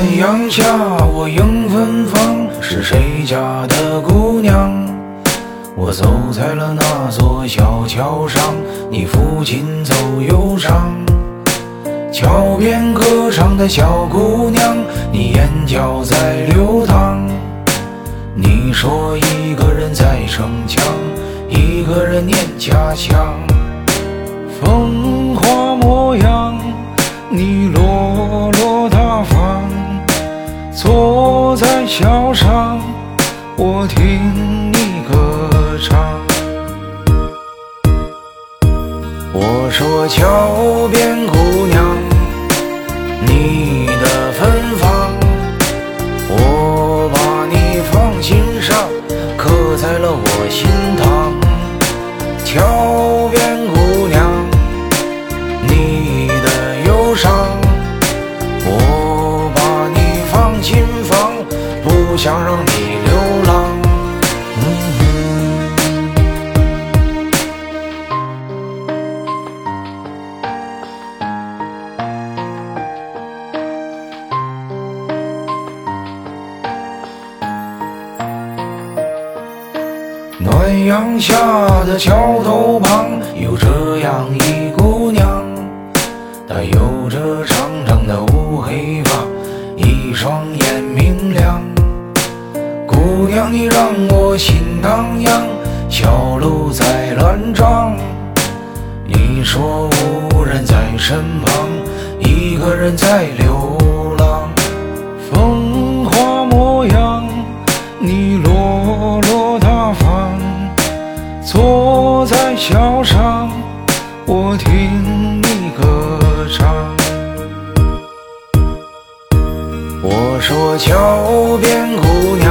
暖阳下我迎芬芳，是谁家的姑娘？我走在了那座小桥上，你抚琴奏忧伤。桥边歌唱的小姑娘，你眼角在流淌。你说一个人在逞强，一个人念家乡。风华模样，你落落大方，坐在桥上，我听你歌唱。我说桥边姑娘，你的芬芳，我把你放心上，刻在了我心膛。桥边姑娘，你的忧伤，我把你放心房，不想让你流浪。暖阳下的桥头旁，有这样一姑娘，她有着长长的乌黑发，一双眼明亮。姑娘你让我心荡漾，小路在乱撞。你说无人在身旁，一个人在流浪。风华模样，你落落大方，坐在桥上，我听你歌唱。我说桥边姑娘，